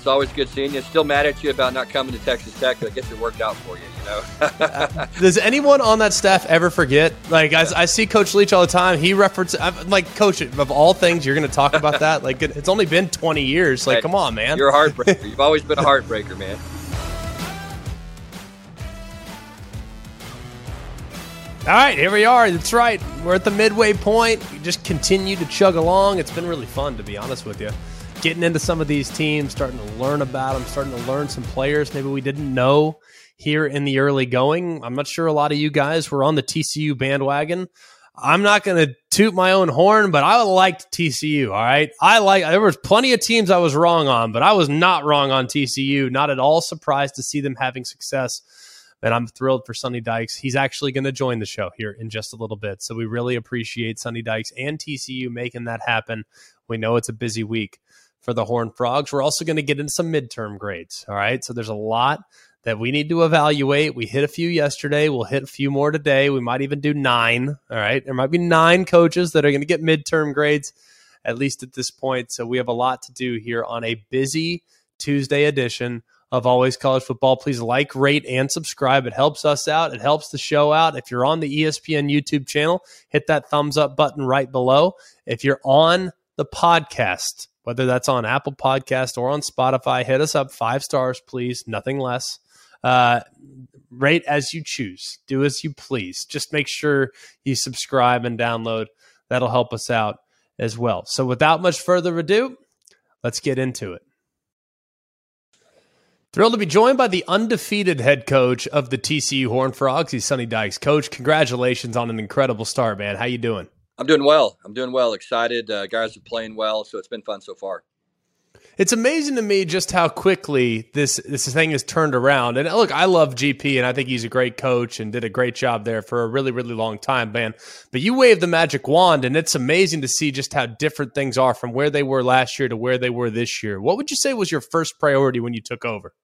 It's always good seeing you. Still mad at you about not coming to Texas Tech, but I guess it worked out for you, you know? Does anyone on that staff ever forget? Like, I see Coach Leach all the time. He references, I'm like, Coach, of all things, you're going to talk about that? Like, it's only been 20 years. Like, come on, man. You're a heartbreaker. You've always been a heartbreaker, man. All right, here we are. That's right. We're at the midway point. We just continue to chug along. It's been really fun, to be honest with you. Getting into some of these teams, starting to learn about them, starting to learn some players maybe we didn't know here in the early going. I'm not sure a lot of you guys were on the TCU bandwagon. I'm not going to toot my own horn, but I liked TCU, all right? There was plenty of teams I was wrong on, but I was not wrong on TCU. Not at all surprised to see them having success. And I'm thrilled for Sonny Dykes. He's actually going to join the show here in just a little bit. So we really appreciate Sonny Dykes and TCU making that happen. We know it's a busy week for the Horned Frogs. We're also going to get into some midterm grades. All right. So there's a lot that we need to evaluate. We hit a few yesterday. We'll hit a few more today. We might even do 9. All right. There might be 9 coaches that are going to get midterm grades, at least at this point. So we have a lot to do here on a busy Tuesday edition of Always College Football. Please like, rate, and subscribe. It helps us out. It helps the show out. If you're on the ESPN YouTube channel, hit that thumbs up button right below. If you're on the podcast, whether that's on Apple Podcast or on Spotify, hit us up. 5 stars, please. Nothing less. Rate as you choose. Do as you please. Just make sure you subscribe and download. That'll help us out as well. So without much further ado, let's get into it. Thrilled to be joined by the undefeated head coach of the TCU Horned Frogs. He's Sonny Dykes. Coach, congratulations on an incredible start, man. How you doing? I'm doing well. Excited. Guys are playing well, so it's been fun so far. It's amazing to me just how quickly this thing has turned around. And look, I love GP, and I think he's a great coach and did a great job there for a really, really long time, man. But you waved the magic wand, and it's amazing to see just how different things are from where they were last year to where they were this year. What would you say was your first priority when you took over?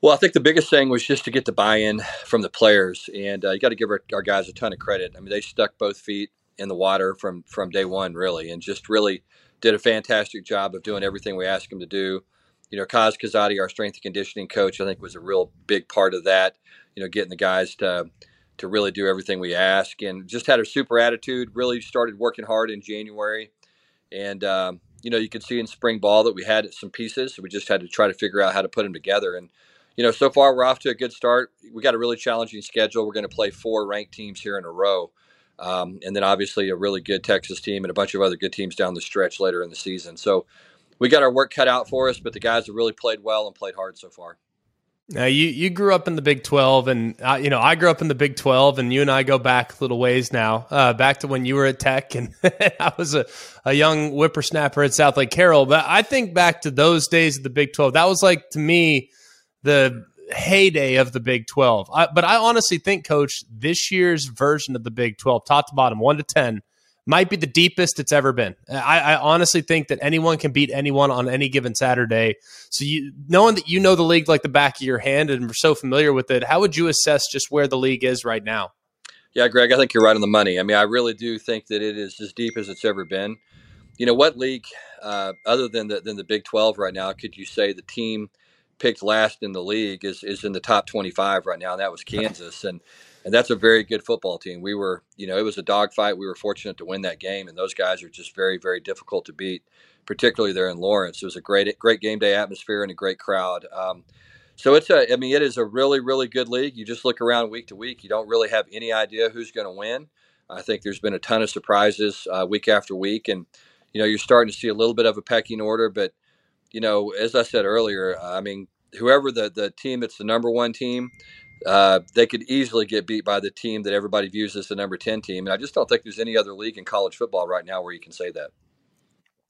Well, I think the biggest thing was just to get the buy-in from the players, and you got to give our guys a ton of credit. I mean, they stuck both feet in the water from day one, really, and just really did a fantastic job of doing everything we asked them to do. You know, Kaz Kazadi, our strength and conditioning coach, I think was a real big part of that, you know, getting the guys to really do everything we ask, and just had a super attitude, really started working hard in January. And, you know, you could see in spring ball that we had some pieces. We just had to try to figure out how to put them together. And, you know, so far we're off to a good start. We got a really challenging schedule. We're going to play 4 ranked teams here in a row. And then obviously a really good Texas team and a bunch of other good teams down the stretch later in the season. So we got our work cut out for us, but the guys have really played well and played hard so far. Now you grew up in the Big 12 and you know, I grew up in the Big 12 and you and I go back a little ways now, back to when you were at Tech and I was a young whippersnapper at South Lake Carroll. But I think back to those days of the Big 12, that was like, to me, the heyday of the Big 12. But I honestly think, Coach, this year's version of the Big 12, top to bottom, 1 to 10, might be the deepest it's ever been. I honestly think that anyone can beat anyone on any given Saturday. So knowing that you know the league like the back of your hand and we're so familiar with it, how would you assess just where the league is right now? Yeah, Greg, I think you're right on the money. I mean, I really do think that it is as deep as it's ever been. You know, what league other than the Big 12 right now could you say the team picked last in the league is in the top 25 right now, and that was Kansas. And that's a very good football team. We were, you know, it was a dogfight. We were fortunate to win that game, and those guys are just very, very difficult to beat, particularly there in Lawrence. It was a great game day atmosphere and a great crowd. So it is a really, really good league. You just look around week to week. You don't really have any idea who's going to win. I think there's been a ton of surprises week after week, and, you know, you're starting to see a little bit of a pecking order, but you know, as I said earlier, I mean, whoever the team that's the number 1 team, they could easily get beat by the team that everybody views as the number 10 team. And I just don't think there's any other league in college football right now where you can say that.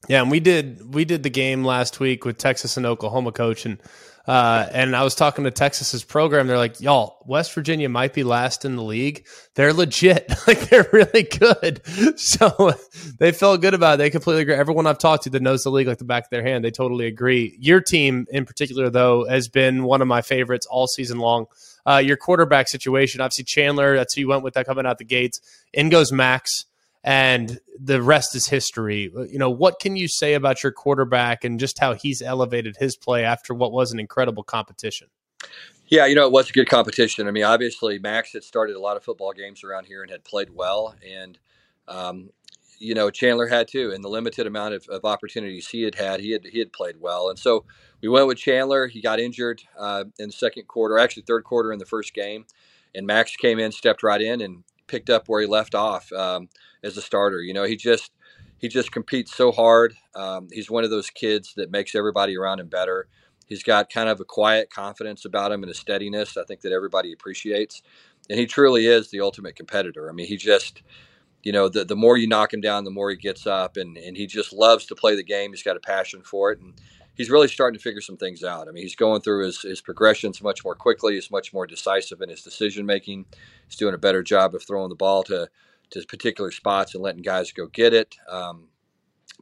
Yeah, and we did the game last week with Texas and Oklahoma, Coach, and I was talking to Texas's program. They're like, y'all, West Virginia might be last in the league. They're legit. Like, they're really good. So they felt good about it. They completely agree. Everyone I've talked to that knows the league like the back of their hand, they totally agree. Your team in particular, though, has been one of my favorites all season long. Your quarterback situation, obviously Chandler, that's who you went with that coming out the gates. In goes Max. and the rest is history. You know, what can you say about your quarterback and just how he's elevated his play after what was an incredible competition? Yeah, you know, it was a good competition. I mean, obviously, Max had started a lot of football games around here and had played well. And, you know, Chandler had too, and the limited amount of opportunities he had, he had played well. And so we went with Chandler. He got injured in the second quarter, actually third quarter in the first game. And Max came in, stepped right in, and picked up where he left off as a starter. You know, he just competes so hard. He's one of those kids that makes everybody around him better. He's got kind of a quiet confidence about him and a steadiness, I think, that everybody appreciates. And he truly is the ultimate competitor. I mean, he just, you know, the more you knock him down, the more he gets up. And he just loves to play the game. He's got a passion for it. And he's really starting to figure some things out. I mean, he's going through his progressions much more quickly. He's much more decisive in his decision-making. He's doing a better job of throwing the ball to particular spots and letting guys go get it.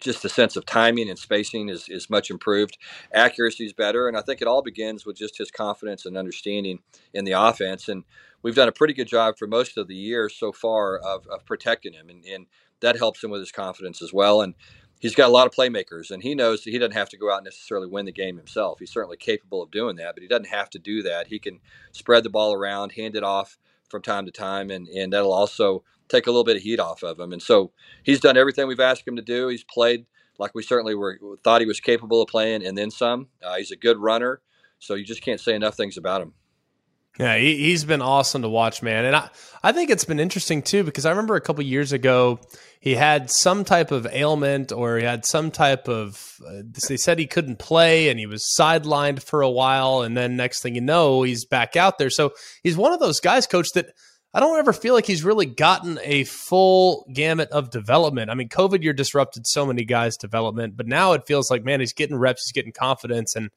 Just the sense of timing and spacing is much improved. Accuracy is better. And I think it all begins with just his confidence and understanding in the offense. And we've done a pretty good job for most of the year so far of protecting him. And that helps him with his confidence as well. And he's got a lot of playmakers, and he knows that he doesn't have to go out and necessarily win the game himself. He's certainly capable of doing that, but he doesn't have to do that. He can spread the ball around, hand it off from time to time, and that'll also take a little bit of heat off of him. And so he's done everything we've asked him to do. He's played like we certainly thought he was capable of playing, and then some. He's a good runner, so you just can't say enough things about him. Yeah, he's been awesome to watch, man. And I think it's been interesting, too, because I remember a couple years ago, he had some type of ailment or he had some type of they said he couldn't play and he was sidelined for a while. And then next thing you know, he's back out there. So he's one of those guys, Coach, that I don't ever feel like he's really gotten a full gamut of development. I mean, COVID year disrupted so many guys' development, but now it feels like, man, he's getting reps, he's getting confidence, and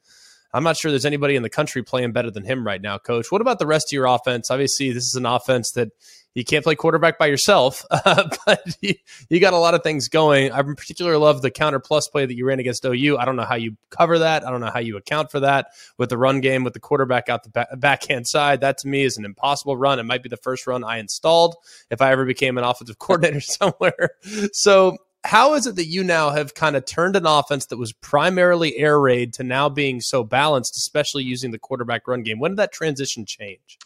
I'm not sure there's anybody in the country playing better than him right now, Coach. What about the rest of your offense? Obviously, this is an offense that you can't play quarterback by yourself, but you got a lot of things going. I in particular love the counter plus play that you ran against OU. I don't know how you cover that. I don't know how you account for that with the run game, with the quarterback out the backhand side. That, to me, is an impossible run. It might be the first run I installed if I ever became an offensive coordinator somewhere. So how is it that you now have kind of turned an offense that was primarily air raid to now being so balanced, especially using the quarterback run game? When did that transition change?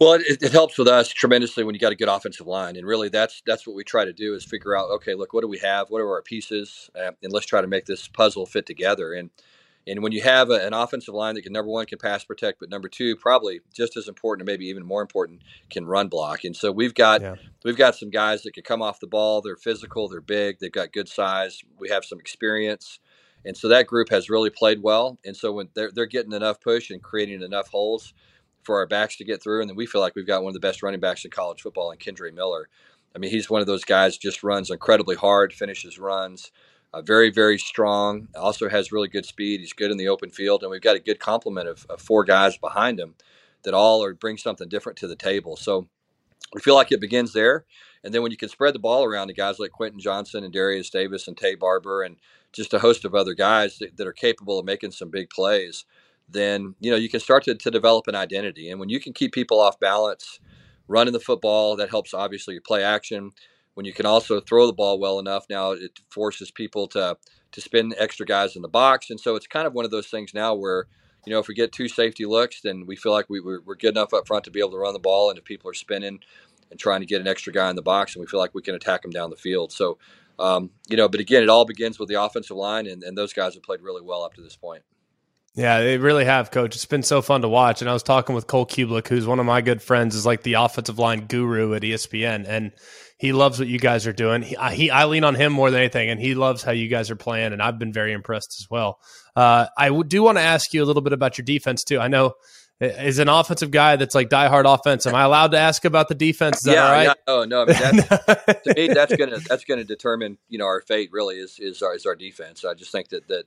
Well, it helps with us tremendously when you got a good offensive line. And really that's what we try to do is figure out, okay, look, what do we have? What are our pieces? And let's try to make this puzzle fit together. And when you have an offensive line that can, number one, can pass protect, but number two, probably just as important or maybe even more important, can run block. And so we've got some guys that can come off the ball. They're physical. They're big. They've got good size. We have some experience. And so that group has really played well. And so when they're getting enough push and creating enough holes for our backs to get through, and then we feel like we've got one of the best running backs in college football in Kendra Miller. I mean, he's one of those guys just runs incredibly hard, finishes runs. Very, very strong, also has really good speed. He's good in the open field, and we've got a good complement of four guys behind him that all bring something different to the table. So we feel like it begins there. And then when you can spread the ball around to guys like Quentin Johnson and Darius Davis and Tay Barber and just a host of other guys that are capable of making some big plays, then, you know, you can start to develop an identity. And when you can keep people off balance, running the football, that helps obviously your play action. When you can also throw the ball well enough, now it forces people to spin extra guys in the box. And so it's kind of one of those things now where, you know, if we get two safety looks, then we feel like we're good enough up front to be able to run the ball. And if people are spinning and trying to get an extra guy in the box, and we feel like we can attack them down the field. So, you know, but again, it all begins with the offensive line, and those guys have played really well up to this point. Yeah, they really have, Coach. It's been so fun to watch. And I was talking with Cole Kublick, who's one of my good friends, is like the offensive line guru at ESPN. And he loves what you guys are doing. I lean on him more than anything, and he loves how you guys are playing. And I've been very impressed as well. I do want to ask you a little bit about your defense, too. I know as an offensive guy that's like diehard offense, am I allowed to ask about the defense? Is that all right? I mean, that's, to me, that's gonna determine, you know, our fate really is our defense. So I just think that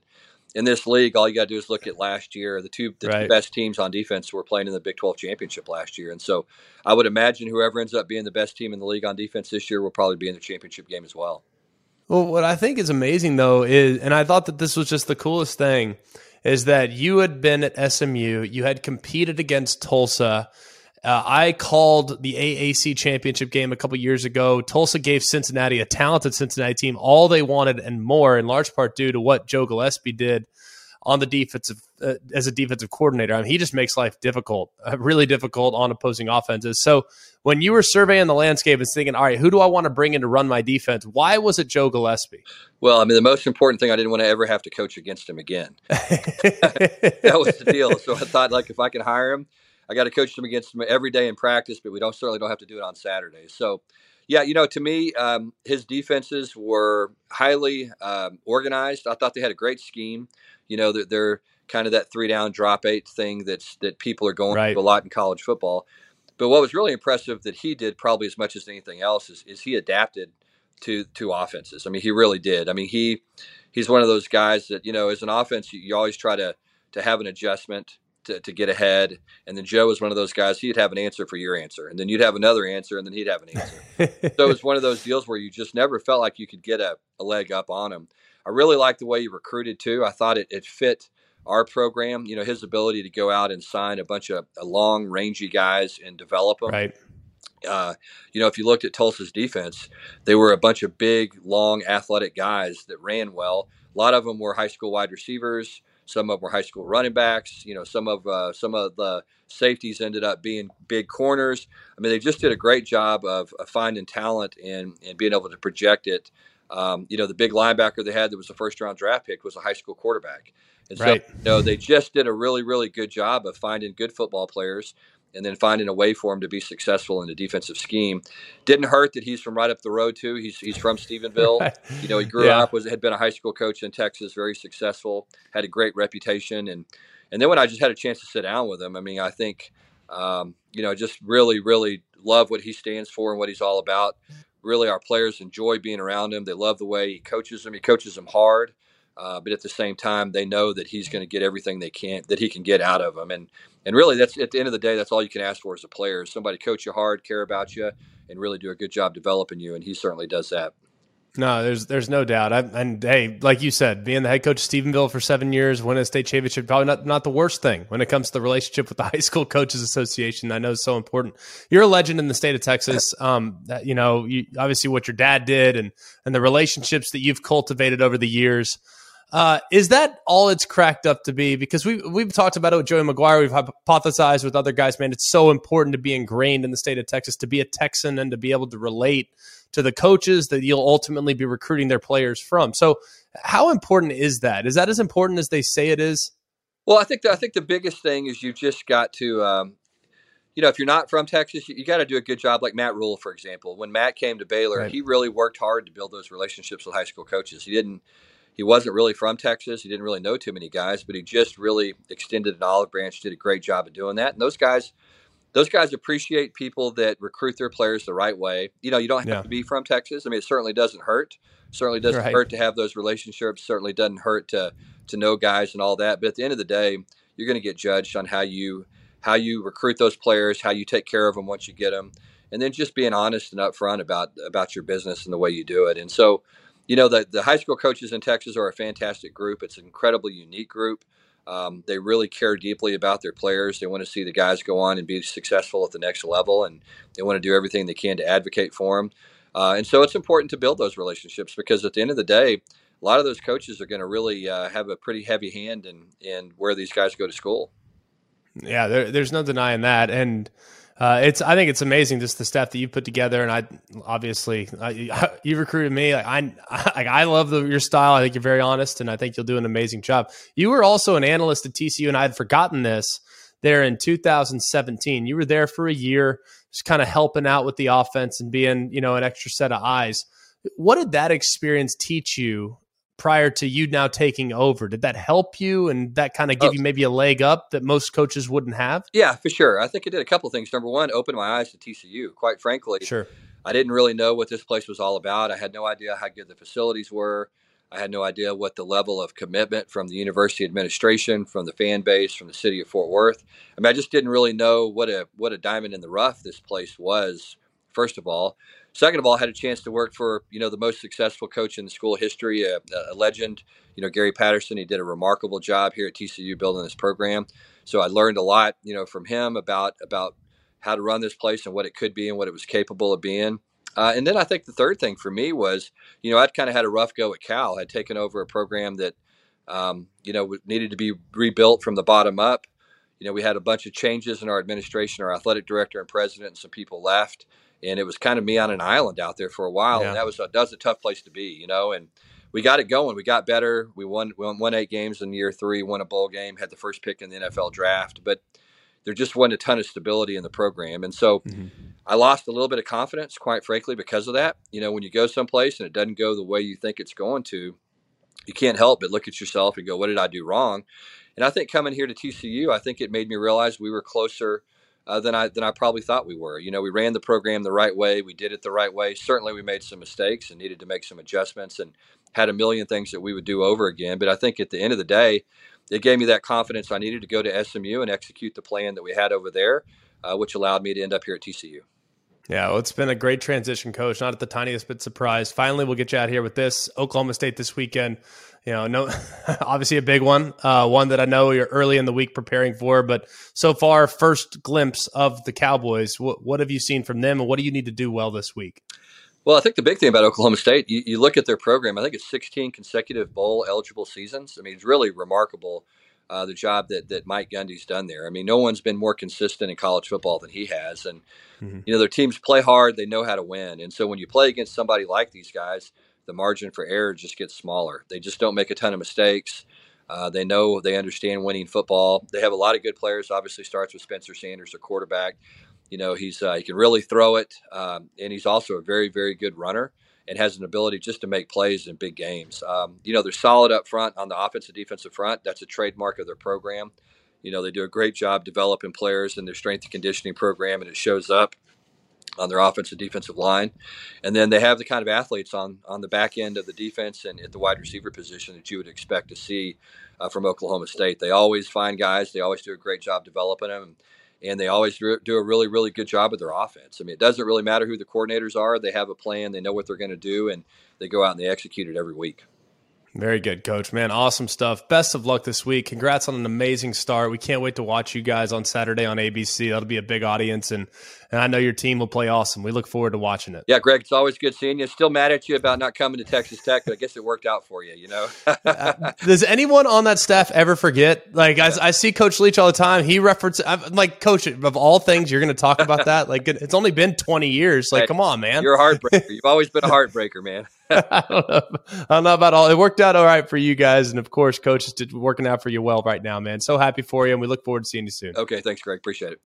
in this league, all you got to do is look at last year. The two best teams on defense were playing in the Big 12 championship last year. And so I would imagine whoever ends up being the best team in the league on defense this year will probably be in the championship game as well. Well, what I think is amazing, though, is, and I thought that this was just the coolest thing, is that you had been at SMU, you had competed against Tulsa, I called the AAC championship game a couple years ago. Tulsa gave Cincinnati, a talented Cincinnati team, all they wanted and more, in large part due to what Joe Gillespie did on the defensive as a defensive coordinator. I mean, he just makes life difficult, really difficult on opposing offenses. So when you were surveying the landscape and thinking, all right, who do I want to bring in to run my defense? Why was it Joe Gillespie? Well, I mean, the most important thing, I didn't want to ever have to coach against him again. That was the deal. So I thought, like, if I could hire him, I got to coach them against him every day in practice, but we certainly don't have to do it on Saturdays. So, yeah, you know, to me, his defenses were highly organized. I thought they had a great scheme. You know, they're kind of that 3-down drop 8 thing that people are going through a lot in college football. But what was really impressive that he did, probably as much as anything else, is he adapted to offenses. I mean, he really did. I mean, he's one of those guys that, you know, as an offense, you always try to have an adjustment to get ahead. And then Joe was one of those guys, he'd have an answer for your answer, and then you'd have another answer, and then he'd have an answer. So it was one of those deals where you just never felt like you could get a leg up on him. I really liked the way he recruited too. I thought it fit our program, you know, his ability to go out and sign a bunch of long rangy guys and develop them. Right. You know, if you looked at Tulsa's defense, they were a bunch of big, long, athletic guys that ran well. A lot of them were high school wide receivers. Some of them were high school running backs. You know, some of the safeties ended up being big corners. I mean, they just did a great job of finding talent and being able to project it. You know, the big linebacker they had that was a first-round draft pick was a high school quarterback. And so, you know, they just did a really, really good job of finding good football players and then finding a way for them to be successful in the defensive scheme. Didn't hurt that he's from right up the road, too. He's from Stephenville. You know, he grew up, had been a high school coach in Texas, very successful, had a great reputation. And then when I just had a chance to sit down with him, I mean, I think, you know, just really, really love what he stands for and what he's all about. Really, our players enjoy being around him. They love the way he coaches them. He coaches them hard. But at the same time, they know that he's going to get everything that he can get out of them. And really, that's at the end of the day, that's all you can ask for as a player. Somebody coach you hard, care about you, and really do a good job developing you. And he certainly does that. No, there's no doubt. And hey, like you said, being the head coach of Stephenville for 7 years, winning a state championship, probably not the worst thing when it comes to the relationship with the High School Coaches Association. I know is so important. You're a legend in the state of Texas. You know, obviously what your dad did and the relationships that you've cultivated over the years. Is that all it's cracked up to be? Because we've talked about it with Joey McGuire. We've hypothesized with other guys, man, it's so important to be ingrained in the state of Texas, to be a Texan and to be able to relate to the coaches that you'll ultimately be recruiting their players from. So how important is that? Is that as important as they say it is? Well, I think the biggest thing is you've just got to, you know, if you're not from Texas, you got to do a good job. Like Matt Rule, for example, when Matt came to Baylor, he really worked hard to build those relationships with high school coaches. He wasn't really from Texas. He didn't really know too many guys, but he just really extended an olive branch, did a great job of doing that. And those guys appreciate people that recruit their players the right way. You know, you don't have to be from Texas. I mean, it certainly doesn't hurt. Certainly doesn't hurt to have those relationships. Certainly doesn't hurt to know guys and all that. But at the end of the day, you're going to get judged on how you recruit those players, how you take care of them once you get them, and then just being honest and upfront about your business and the way you do it. And so, you know, the high school coaches in Texas are a fantastic group. It's an incredibly unique group. They really care deeply about their players. They want to see the guys go on and be successful at the next level, and they want to do everything they can to advocate for them. And so it's important to build those relationships, because at the end of the day, a lot of those coaches are going to really have a pretty heavy hand in where these guys go to school. Yeah, there's no denying that. And I think it's amazing just the stuff that you put together, and you recruited me. I love your style. I think you're very honest, and I think you'll do an amazing job. You were also an analyst at TCU, and I had forgotten this. There in 2017, you were there for a year, just kind of helping out with the offense and being, you know, an extra set of eyes. What did that experience teach you prior to you now taking over? Did that help you and that kind of give you maybe a leg up that most coaches wouldn't have? Yeah, for sure. I think it did a couple of things. Number one, opened my eyes to TCU, quite frankly. Sure. I didn't really know what this place was all about. I had no idea how good the facilities were. I had no idea what the level of commitment from the university administration, from the fan base, from the city of Fort Worth. I mean, I just didn't really know what a diamond in the rough this place was, first of all. Second of all, I had a chance to work for, you know, the most successful coach in the school history, a legend, you know, Gary Patterson. He did a remarkable job here at TCU building this program. So I learned a lot, you know, from him about how to run this place and what it could be and what it was capable of being. And then I think the third thing for me was, you know, I'd kind of had a rough go at Cal. I'd taken over a program that, you know, needed to be rebuilt from the bottom up. You know, we had a bunch of changes in our administration, our athletic director and president, and some people left. And it was kind of me on an island out there for a while. Yeah. And that was a tough place to be, you know, and we got it going. We got better. We won 8 games in year 3, won a bowl game, had the first pick in the NFL draft, but there just wasn't a ton of stability in the program. And so mm-hmm. I lost a little bit of confidence, quite frankly, because of that. You know, when you go someplace and it doesn't go the way you think it's going to, you can't help but look at yourself and go, what did I do wrong? And I think coming here to TCU, I think it made me realize we were closer than I probably thought we were. You know, we ran the program the right way. We did it the right way. Certainly we made some mistakes and needed to make some adjustments and had a million things that we would do over again. But I think at the end of the day, it gave me that confidence I needed to go to SMU and execute the plan that we had over there, which allowed me to end up here at TCU. Yeah, well, it's been a great transition, Coach. Not at the tiniest bit surprised. Finally, we'll get you out here with this. Oklahoma State this weekend. You know, no, obviously a big one, one that I know you're early in the week preparing for. But so far, first glimpse of the Cowboys. What have you seen from them, and what do you need to do well this week? Well, I think the big thing about Oklahoma State, you look at their program, I think it's 16 consecutive bowl-eligible seasons. I mean, it's really remarkable, the job that Mike Gundy's done there. I mean, no one's been more consistent in college football than he has. And, mm-hmm. you know, their teams play hard. They know how to win. And so when you play against somebody like these guys, the margin for error just gets smaller. They just don't make a ton of mistakes. They understand winning football. They have a lot of good players. Obviously starts with Spencer Sanders, their quarterback. You know, he can really throw it, and he's also a very, very good runner and has an ability just to make plays in big games. You know, they're solid up front on the offensive, defensive front. That's a trademark of their program. You know, they do a great job developing players in their strength and conditioning program, and it shows up on their offensive, defensive line. And then they have the kind of athletes on the back end of the defense and at the wide receiver position that you would expect to see from Oklahoma State. They always find guys. They always do a great job developing them. And they always do a really, really good job of their offense. I mean, it doesn't really matter who the coordinators are. They have a plan. They know what they're going to do, and they go out and they execute it every week. Very good, Coach. Man, awesome stuff. Best of luck this week. Congrats on an amazing start. We can't wait to watch you guys on Saturday on ABC. That'll be a big audience, and I know your team will play awesome. We look forward to watching it. Yeah, Greg, it's always good seeing you. Still mad at you about not coming to Texas Tech, but I guess it worked out for you, you know? Does anyone on that staff ever forget? Like, yeah. I see Coach Leach all the time. He references, I'm like, Coach, of all things, you're going to talk about that? Like, it's only been 20 years. Like, hey, come on, man. You're a heartbreaker. You've always been a heartbreaker, man. I don't know about all. It worked out all right for you guys, and of course, Coach is working out for you well right now, man. So happy for you, and we look forward to seeing you soon. Okay, thanks, Greg. Appreciate it.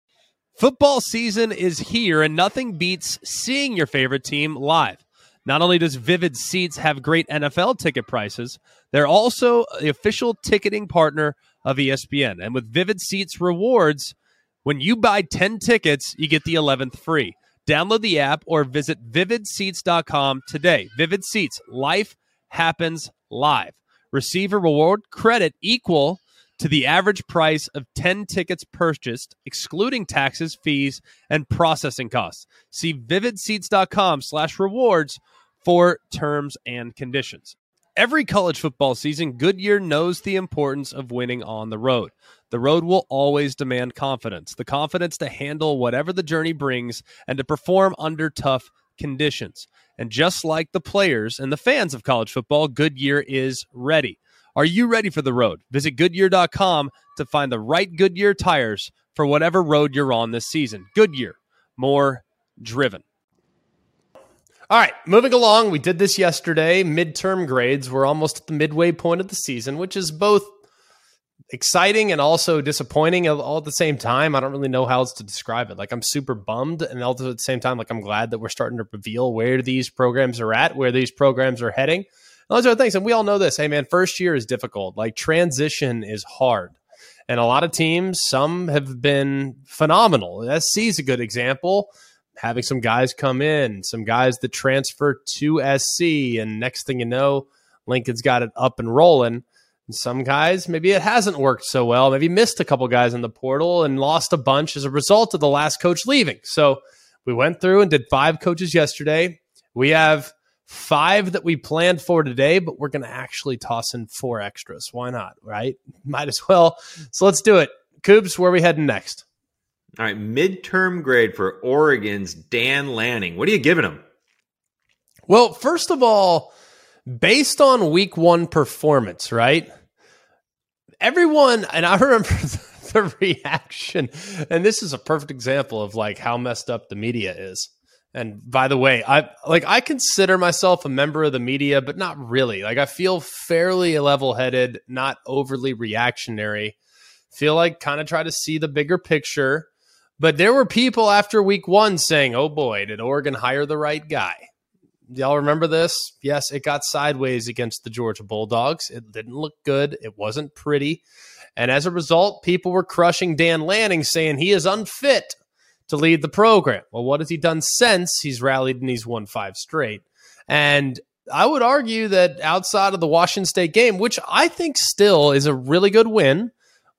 Football season is here, and nothing beats seeing your favorite team live. Not only does Vivid Seats have great NFL ticket prices, they're also the official ticketing partner of ESPN. And with Vivid Seats rewards, when you buy 10 tickets, you get the 11th free. Download the app or visit vividseats.com today. Vivid Seats, life happens live. Receive a reward credit equal to the average price of 10 tickets purchased, excluding taxes, fees, and processing costs. See vividseats.com/rewards for terms and conditions. Every college football season, Goodyear knows the importance of winning on the road. The road will always demand confidence, the confidence to handle whatever the journey brings and to perform under tough conditions. And just like the players and the fans of college football, Goodyear is ready. Are you ready for the road? Visit Goodyear.com to find the right Goodyear tires for whatever road you're on this season. Goodyear, more driven. All right, moving along. We did this yesterday. Midterm grades. We're almost at the midway point of the season, which is both exciting and also disappointing all at the same time. I don't really know how else to describe it. Like, I'm super bummed, and also at the same time, like, I'm glad that we're starting to reveal where these programs are at, where these programs are heading. And those are things, and we all know this. Hey, man, first year is difficult. Like, transition is hard. And a lot of teams, some have been phenomenal. SC is a good example. Having some guys come in, some guys that transfer to SC, and next thing you know, Lincoln's got it up and rolling. And some guys, maybe it hasn't worked so well. Maybe missed a couple guys in the portal and lost a bunch as a result of the last coach leaving. So we went through and did 5 coaches yesterday. We have 5 that we planned for today, but we're going to actually toss in 4 extras. Why not, right? Might as well. So let's do it. Coops, where are we heading next? All right, midterm grade for Oregon's Dan Lanning. What are you giving him? Well, first of all, based on week one performance, right? Everyone, and I remember the reaction, and this is a perfect example of like how messed up the media is. And by the way, I consider myself a member of the media, but not really. Like I feel fairly level-headed, not overly reactionary. Feel like kind of try to see the bigger picture. But there were people after week one saying, oh boy, did Oregon hire the right guy? Y'all remember this? Yes, it got sideways against the Georgia Bulldogs. It didn't look good. It wasn't pretty. And as a result, people were crushing Dan Lanning, saying he is unfit to lead the program. Well, what has he done since? He's rallied and he's won 5 straight. And I would argue that outside of the Washington State game, which I think still is a really good win.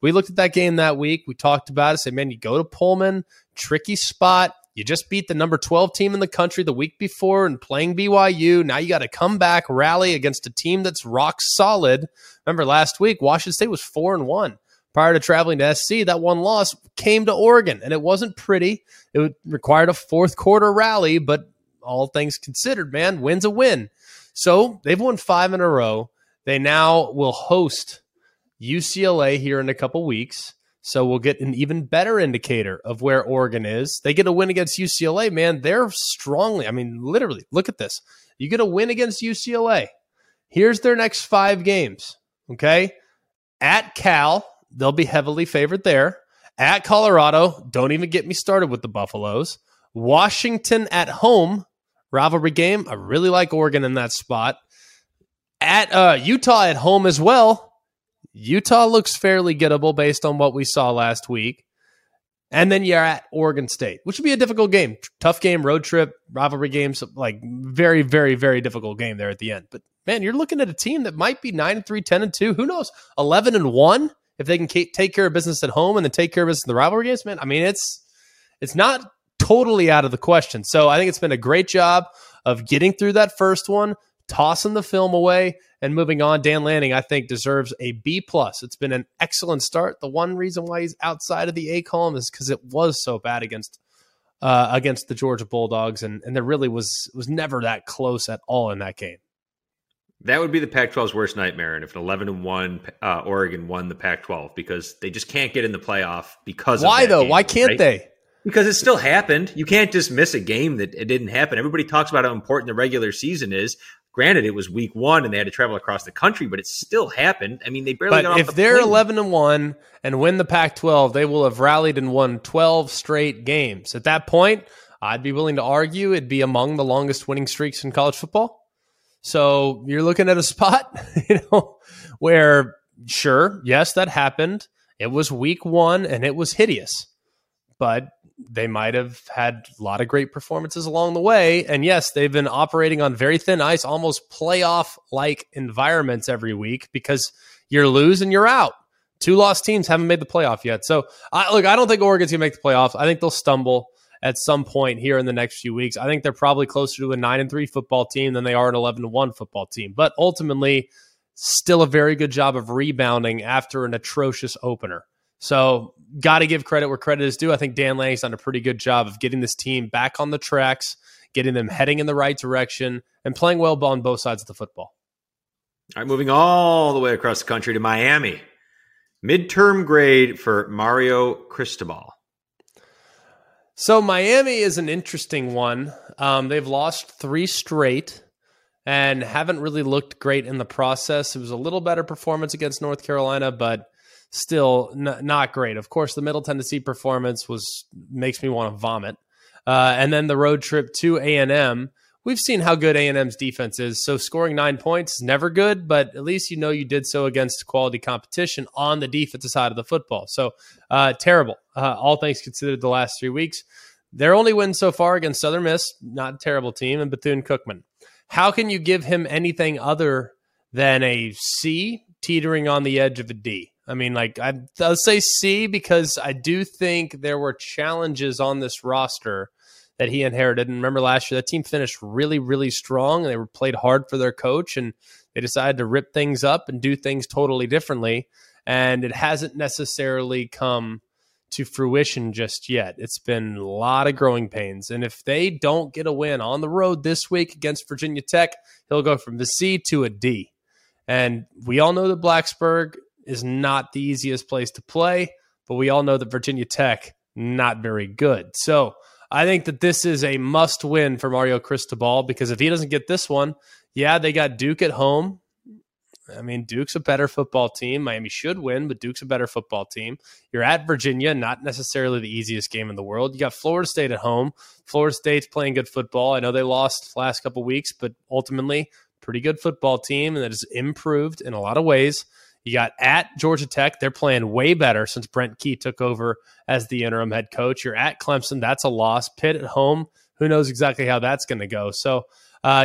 We looked at that game that week. We talked about it. Said, man, you go to Pullman, tricky spot. You just beat the number 12 team in the country the week before and playing BYU. Now you got to come back, rally against a team that's rock solid. Remember last week, Washington State was 4-1 prior to traveling to SC. That one loss came to Oregon, and it wasn't pretty. It required a fourth quarter rally, but all things considered, man, win's a win. So they've won 5 in a row. They now will host UCLA here in a couple weeks. So we'll get an even better indicator of where Oregon is. They get a win against UCLA, man. They're strongly, I mean, literally, look at this. You get a win against UCLA. Here's their next 5 games, okay? At Cal, they'll be heavily favored there. At Colorado, don't even get me started with the Buffaloes. Washington at home, rivalry game. I really like Oregon in that spot. At Utah at home as well. Utah looks fairly gettable based on what we saw last week. And then you're at Oregon State, which would be a difficult game. Tough game, road trip, rivalry games, like very, very, very difficult game there at the end. But, man, you're looking at a team that might be 9-3, 10-2, who knows, 11-1 if they can take care of business at home and then take care of business in the rivalry games. Man, I mean, it's not totally out of the question. So I think it's been a great job of getting through that first one, tossing the film away, and moving on. Dan Lanning, I think, deserves a B+. It's been an excellent start. The one reason why he's outside of the A column is because it was so bad against the Georgia Bulldogs, and there really was never that close at all in that game. That would be the Pac-12's worst nightmare, and if an 11-1 Oregon won the Pac-12, because they just can't get in the playoff because why of that though? Game, why can't they? Because it still happened. You can't just miss a game that it didn't happen. Everybody talks about how important the regular season is. Granted, it was week one and they had to travel across the country, but it still happened. I mean, they barely got off the plane. If they're 11-1 and win the Pac-12, they will have rallied and won 12 straight games. At that point, I'd be willing to argue it'd be among the longest winning streaks in college football. So you're looking at a spot, where, sure, yes, that happened. It was week one and it was hideous, but they might have had a lot of great performances along the way. And yes, they've been operating on very thin ice, almost playoff-like environments every week because you're lose and you're out. 2 lost teams haven't made the playoff yet. So, I don't think Oregon's going to make the playoffs. I think they'll stumble at some point here in the next few weeks. I think they're probably closer to a 9-3 football team than they are an 11-1 football team. But ultimately, still a very good job of rebounding after an atrocious opener. So got to give credit where credit is due. I think Dan Lanning's done a pretty good job of getting this team back on the tracks, getting them heading in the right direction, and playing well on both sides of the football. All right, moving all the way across the country to Miami. Midterm grade for Mario Cristobal. So Miami is an interesting one. They've lost 3 straight and haven't really looked great in the process. It was a little better performance against North Carolina, but still not great. Of course, the Middle Tennessee performance makes me want to vomit. And then the road trip to A&M. We've seen how good A&M's defense is. So scoring 9 points is never good, but at least you did so against quality competition on the defensive side of the football. So terrible. All things considered, the last 3 weeks. Their only win so far against Southern Miss, not a terrible team, and Bethune-Cookman. How can you give him anything other than a C, teetering on the edge of a D? I mean, I'll say C because I do think there were challenges on this roster that he inherited. And remember last year, that team finished really, really strong. And they played hard for their coach, and they decided to rip things up and do things totally differently. And it hasn't necessarily come to fruition just yet. It's been a lot of growing pains. And if they don't get a win on the road this week against Virginia Tech, he'll go from the C to a D. And we all know that Blacksburg is not the easiest place to play, but we all know that Virginia Tech, not very good. So I think that this is a must win for Mario Cristobal, because if he doesn't get this one, yeah, they got Duke at home. I mean, Duke's a better football team. Miami should win, but Duke's a better football team. You're at Virginia, not necessarily the easiest game in the world. You got Florida State at home. Florida State's playing good football. I know they lost the last couple of weeks, but ultimately, pretty good football team, and that has improved in a lot of ways. You got at Georgia Tech. They're playing way better since Brent Key took over as the interim head coach. You're at Clemson. That's a loss. Pitt at home. Who knows exactly how that's going to go? So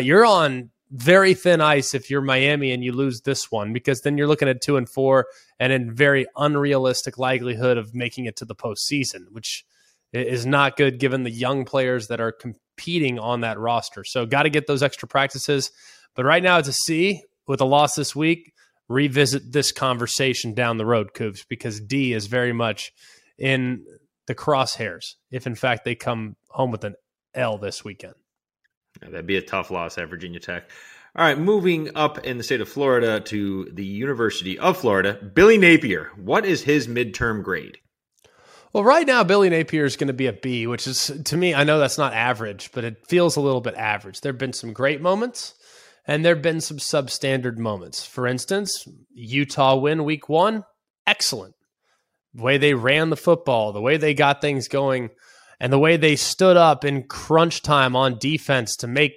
you're on very thin ice if you're Miami and you lose this one, because then you're looking at 2-4 and in very unrealistic likelihood of making it to the postseason, which is not good given the young players that are competing on that roster. So got to get those extra practices. But right now it's a C. With a loss this week, revisit this conversation down the road, Coops, because D is very much in the crosshairs if, in fact, they come home with an L this weekend. Yeah, that'd be a tough loss at Virginia Tech. All right, moving up in the state of Florida to the University of Florida, Billy Napier. What is his midterm grade? Well, right now, Billy Napier is going to be a B, which is, to me, I know that's not average, but it feels a little bit average. There have been some great moments, and there have been some substandard moments. For instance, Utah win week one, excellent. The way they ran the football, the way they got things going, and the way they stood up in crunch time on defense to make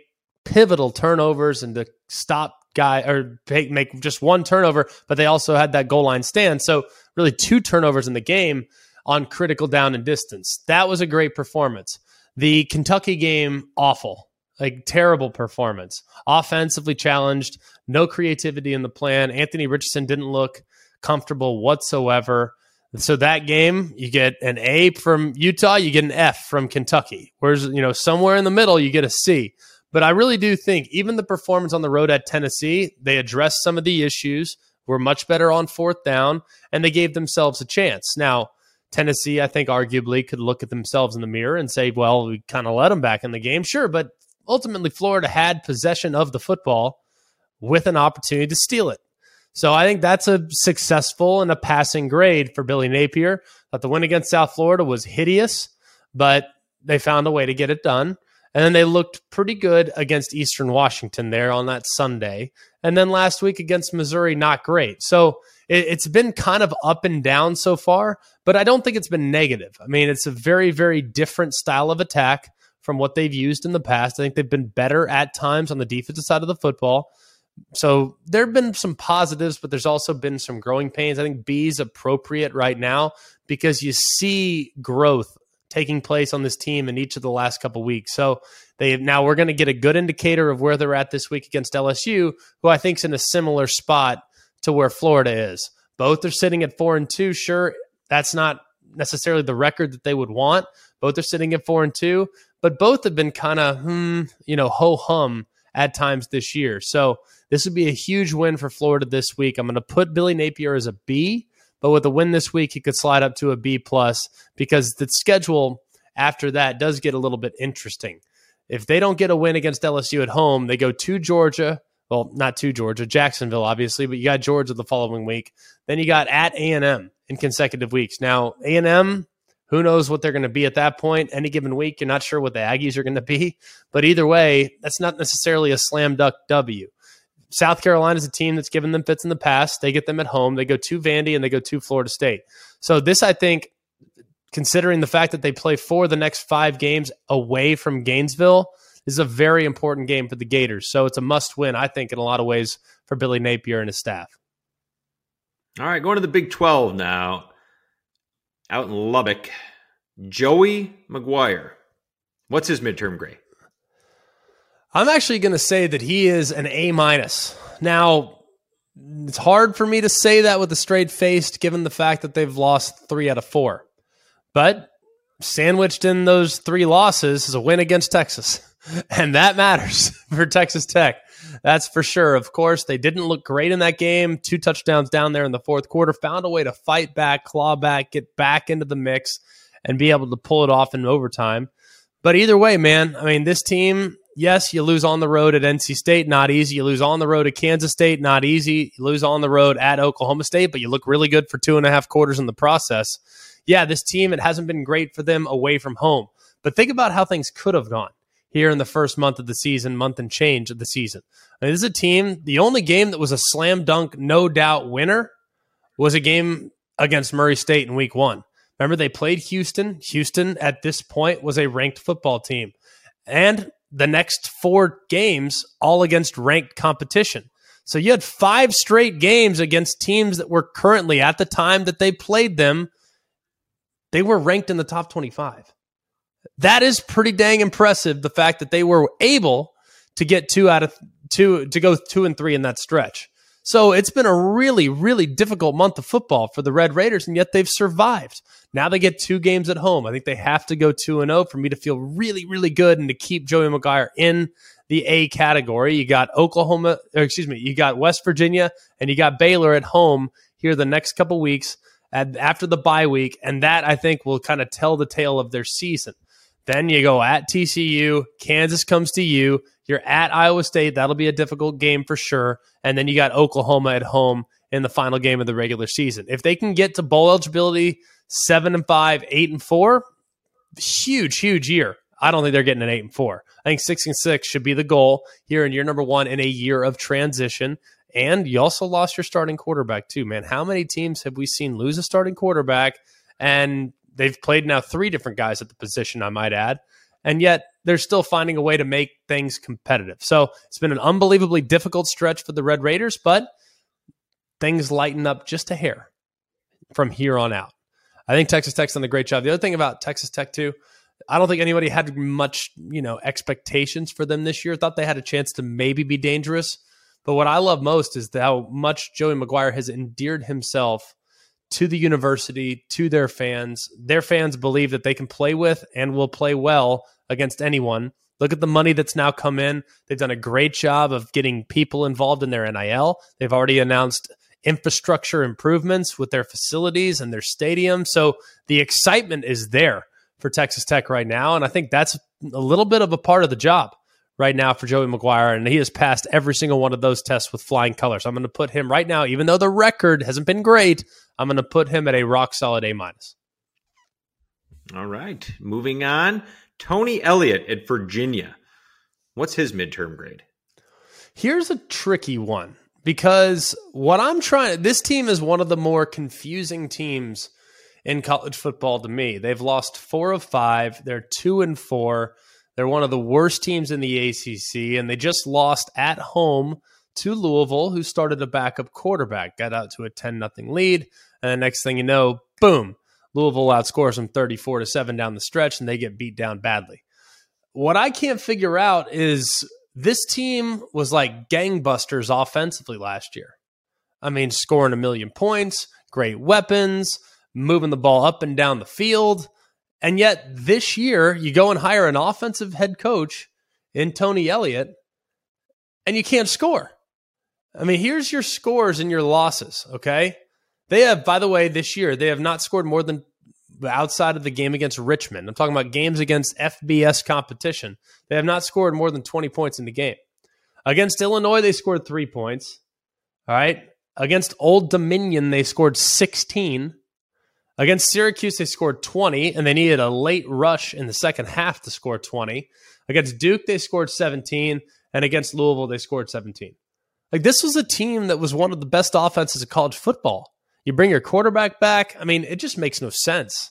pivotal turnovers and to stop guy or make just one turnover, but they also had that goal line stand. So really two turnovers in the game on critical down and distance. That was a great performance. The Kentucky game, awful. Like, terrible performance. Offensively challenged, no creativity in the plan. Anthony Richardson didn't look comfortable whatsoever. So that game, you get an A from Utah, you get an F from Kentucky. Whereas, you know, somewhere in the middle, you get a C. But I really do think even the performance on the road at Tennessee, they addressed some of the issues, were much better on fourth down, and they gave themselves a chance. Now, Tennessee, I think, arguably could look at themselves in the mirror and say, well, we kind of let them back in the game. Sure, but ultimately, Florida had possession of the football with an opportunity to steal it. So I think that's a successful and a passing grade for Billy Napier. But the win against South Florida was hideous, but they found a way to get it done. And then they looked pretty good against Eastern Washington there on that Sunday. And then last week against Missouri, not great. So it's been kind of up and down so far, but I don't think it's been negative. I mean, it's a very, very different style of attack from what they've used in the past. I think they've been better at times on the defensive side of the football. So there have been some positives, but there's also been some growing pains. I think B is appropriate right now because you see growth taking place on this team in each of the last couple of weeks. So now we're going to get a good indicator of where they're at this week against LSU, who I think is in a similar spot to where Florida is. Both are sitting at 4-2. Sure, that's not necessarily the record that they would want. Both are sitting at 4-2. But both have been kind of, ho-hum at times this year. So this would be a huge win for Florida this week. I'm going to put Billy Napier as a B, but with a win this week, he could slide up to a B+, because the schedule after that does get a little bit interesting. If they don't get a win against LSU at home, they go to Georgia. Well, not to Georgia, Jacksonville, obviously, but you got Georgia the following week. Then you got at A&M in consecutive weeks. Now, A&M, who knows what they're going to be at that point? Any given week, you're not sure what the Aggies are going to be. But either way, that's not necessarily a slam dunk W. South Carolina is a team that's given them fits in the past. They get them at home. They go to Vandy, and they go to Florida State. So this, I think, considering the fact that they play for the next 5 games away from Gainesville, is a very important game for the Gators. So it's a must-win, I think, in a lot of ways for Billy Napier and his staff. All right, going to the Big 12 now. Out in Lubbock, Joey McGuire. What's his midterm grade? I'm actually going to say that he is an A-. Now, it's hard for me to say that with a straight face, given the fact that they've lost 3 out of 4. But sandwiched in those 3 losses is a win against Texas, and that matters for Texas Tech. That's for sure. Of course, they didn't look great in that game. 2 touchdowns down there in the fourth quarter. Found a way to fight back, claw back, get back into the mix, and be able to pull it off in overtime. But either way, man, I mean, this team, yes, you lose on the road at NC State, not easy. You lose on the road at Kansas State, not easy. You lose on the road at Oklahoma State, but you look really good for 2.5 quarters in the process. Yeah, this team, it hasn't been great for them away from home. But think about how things could have gone here in the first month of the season, month and change of the season. I mean, this is a team, the only game that was a slam dunk, no doubt winner was a game against Murray State in week one. Remember, they played Houston. Houston, at this point, was a ranked football team. And the next 4 games, all against ranked competition. So you had 5 straight games against teams that were currently, at the time that they played them, they were ranked in the top 25. That is pretty dang impressive, the fact that they were able to get 2 out of 2, to go 2 and 3 in that stretch. So it's been a really, really difficult month of football for the Red Raiders, and yet they've survived. Now they get 2 games at home. I think they have to go 2-0 for me to feel really, really good and to keep Joey McGuire in the A category. You got West Virginia and you got Baylor at home here the next couple weeks after the bye week, and that, I think, will kind of tell the tale of their season. Then you go at TCU, Kansas comes to you, you're at Iowa State, that'll be a difficult game for sure, and then you got Oklahoma at home in the final game of the regular season. If they can get to bowl eligibility 7-5, 8-4, huge, huge year. I don't think they're getting an 8-4. I think 6-6 should be the goal here in year number 1 in a year of transition. And you also lost your starting quarterback too, man. How many teams have we seen lose a starting quarterback? And they've played now 3 different guys at the position, I might add, and yet they're still finding a way to make things competitive. So it's been an unbelievably difficult stretch for the Red Raiders, but things lighten up just a hair from here on out. I think Texas Tech's done a great job. The other thing about Texas Tech, too, I don't think anybody had much, expectations for them this year. Thought they had a chance to maybe be dangerous. But what I love most is how much Joey McGuire has endeared himself to the university, to their fans. Their fans believe that they can play with and will play well against anyone. Look at the money that's now come in. They've done a great job of getting people involved in their NIL. They've already announced infrastructure improvements with their facilities and their stadium. So the excitement is there for Texas Tech right now. And I think that's a little bit of a part of the job right now for Joey McGuire, and he has passed every single one of those tests with flying colors. I'm going to put him right now, even though the record hasn't been great, I'm going to put him at a rock-solid A-. All right, moving on. Tony Elliott at Virginia. What's his midterm grade? Here's a tricky one, because this team is one of the more confusing teams in college football to me. They've lost 4 of 5. They're 2-4. They're one of the worst teams in the ACC, and they just lost at home to Louisville, who started a backup quarterback, got out to a 10-0 lead, and the next thing you know, boom, Louisville outscores them 34-7 down the stretch, and they get beat down badly. What I can't figure out is this team was like gangbusters offensively last year. I mean, scoring 1 million points, great weapons, moving the ball up and down the field. And yet this year, you go and hire an offensive head coach in Tony Elliott, and you can't score. I mean, here's your scores and your losses, okay? They have, by the way, this year, they have not scored more than outside of the game against Richmond. I'm talking about games against FBS competition. They have not scored more than 20 points in the game. Against Illinois, they scored 3 points, all right? Against Old Dominion, they scored 16. Against Syracuse, they scored 20, and they needed a late rush in the second half to score 20. Against Duke, they scored 17, and against Louisville, they scored 17. Like, this was a team that was one of the best offenses of college football. You bring your quarterback back. I mean, it just makes no sense.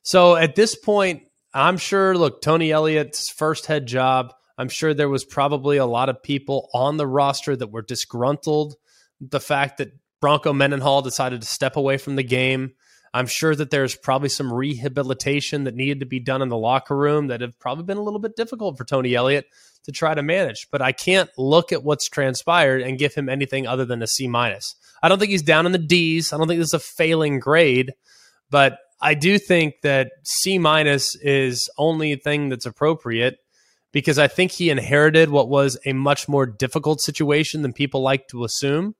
So at this point, I'm sure, look, Tony Elliott's first head job, I'm sure there was probably a lot of people on the roster that were disgruntled. The fact that Bronco Mendenhall decided to step away from the game, I'm sure that there's probably some rehabilitation that needed to be done in the locker room that have probably been a little bit difficult for Tony Elliott to try to manage. But I can't look at what's transpired and give him anything other than a C-. I don't think he's down in the D's. I don't think this is a failing grade. But I do think that C- is only a thing that's appropriate because I think he inherited what was a much more difficult situation than people like to assume.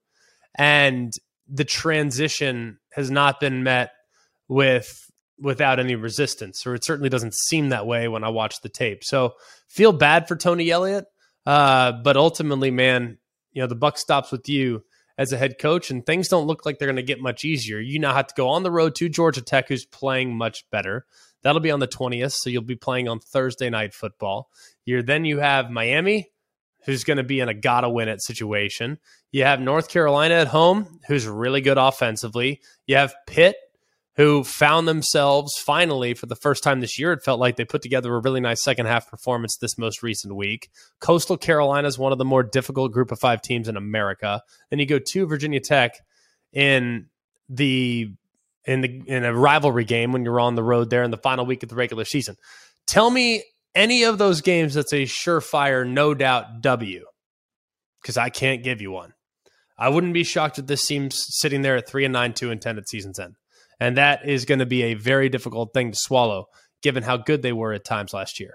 And the transition has not been met without any resistance, or it certainly doesn't seem that way when I watch the tape. So feel bad for Tony Elliott. But ultimately, man, you know, the buck stops with you as a head coach, and things don't look like they're going to get much easier. You now have to go on the road to Georgia Tech, who's playing much better. That'll be on the 20th, so you'll be playing on Thursday Night Football. Then you have Miami, who's going to be in a gotta-win-it situation. You have North Carolina at home, who's really good offensively. You have Pitt, who found themselves finally for the first time this year. It felt like they put together a really nice second-half performance this most recent week. Coastal Carolina is one of the more difficult group of five teams in America. Then you go to Virginia Tech in a rivalry game when you're on the road there in the final week of the regular season. Tell me any of those games that's a surefire, no doubt W, because I can't give you one. I wouldn't be shocked if this team's sitting there at 3-9, 2-10 at season's end. And that is going to be a very difficult thing to swallow, given how good they were at times last year.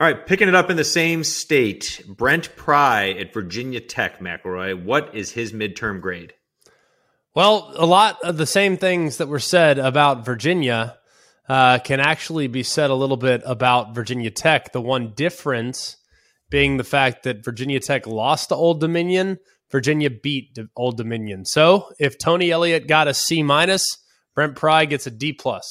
All right, picking it up in the same state, Brent Pry at Virginia Tech, McElroy. What is his midterm grade? Well, a lot of the same things that were said about Virginia can actually be said a little bit about Virginia Tech. The one difference being the fact that Virginia Tech lost to Old Dominion. Virginia beat Old Dominion. So if Tony Elliott got a C-, Brent Pry gets a D+. All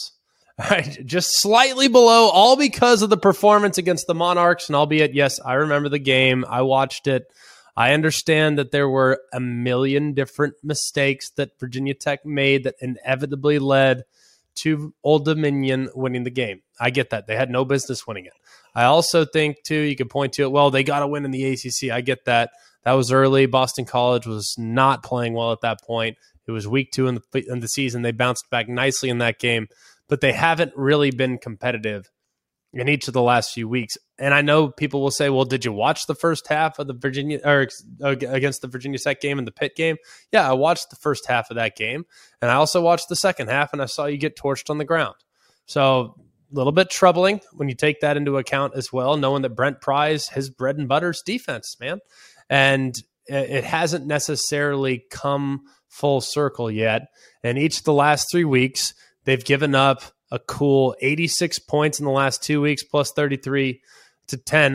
right, just slightly below, all because of the performance against the Monarchs. And albeit, yes, I remember the game. I watched it. I understand that there were a million different mistakes that Virginia Tech made that inevitably led to Old Dominion winning the game. I get that. They had no business winning it. I also think, too, you could point to it, well, they got to win in the ACC. I get that. That was early. Boston College was not playing well at that point. It was week two in the season. They bounced back nicely in that game, but they haven't really been competitive in each of the last few weeks. And I know people will say, well, did you watch the first half of the Virginia or against the Virginia Tech game and the Pitt game? Yeah, I watched the first half of that game. And I also watched the second half, and I saw you get torched on the ground. So a little bit troubling when you take that into account as well, knowing that Brent Pry's, his bread and butter's defense, man. And it hasn't necessarily come full circle yet. And each of the last 3 weeks, they've given up a cool 86 points in the last 2 weeks, plus 33-10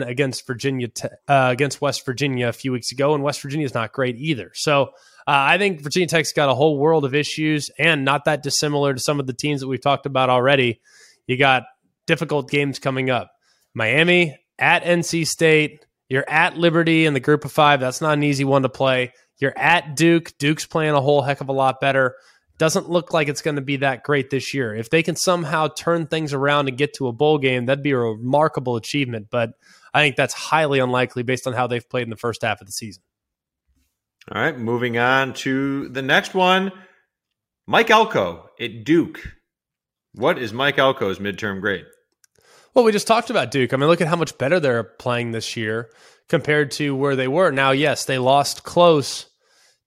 against Virginia, against West Virginia a few weeks ago. And West Virginia is not great either. So I think Virginia Tech's got a whole world of issues, and not that dissimilar to some of the teams that we've talked about already. You got difficult games coming up. Miami at NC State. You're at Liberty in the group of five. That's not an easy one to play. You're at Duke. Duke's playing a whole heck of a lot better. Doesn't look like it's going to be that great this year. If they can somehow turn things around and get to a bowl game, that'd be a remarkable achievement. But I think that's highly unlikely based on how they've played in the first half of the season. All right, moving on to the next one. Mike Elko at Duke. What is Mike Elko's midterm grade? Well, we just talked about Duke. I mean, look at how much better they're playing this year compared to where they were. Now, yes, they lost close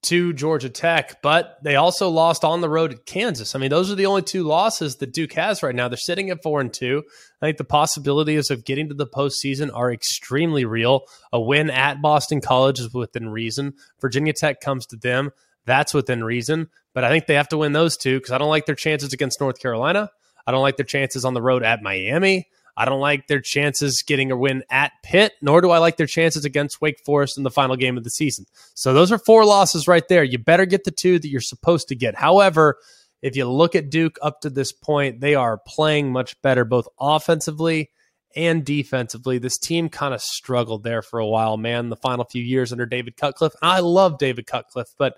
to Georgia Tech, but they also lost on the road at Kansas. I mean, those are the only two losses that Duke has right now. They're sitting at 4-2. I think the possibilities of getting to the postseason are extremely real. A win at Boston College is within reason. Virginia Tech comes to them. That's within reason. But I think they have to win those two, because I don't like their chances against North Carolina. I don't like their chances on the road at Miami. I don't like their chances getting a win at Pitt, nor do I like their chances against Wake Forest in the final game of the season. So those are four losses right there. You better get the two that you're supposed to get. However, if you look at Duke up to this point, they are playing much better, both offensively and defensively. This team kind of struggled there for a while, man, the final few years under David Cutcliffe. And I love David Cutcliffe, but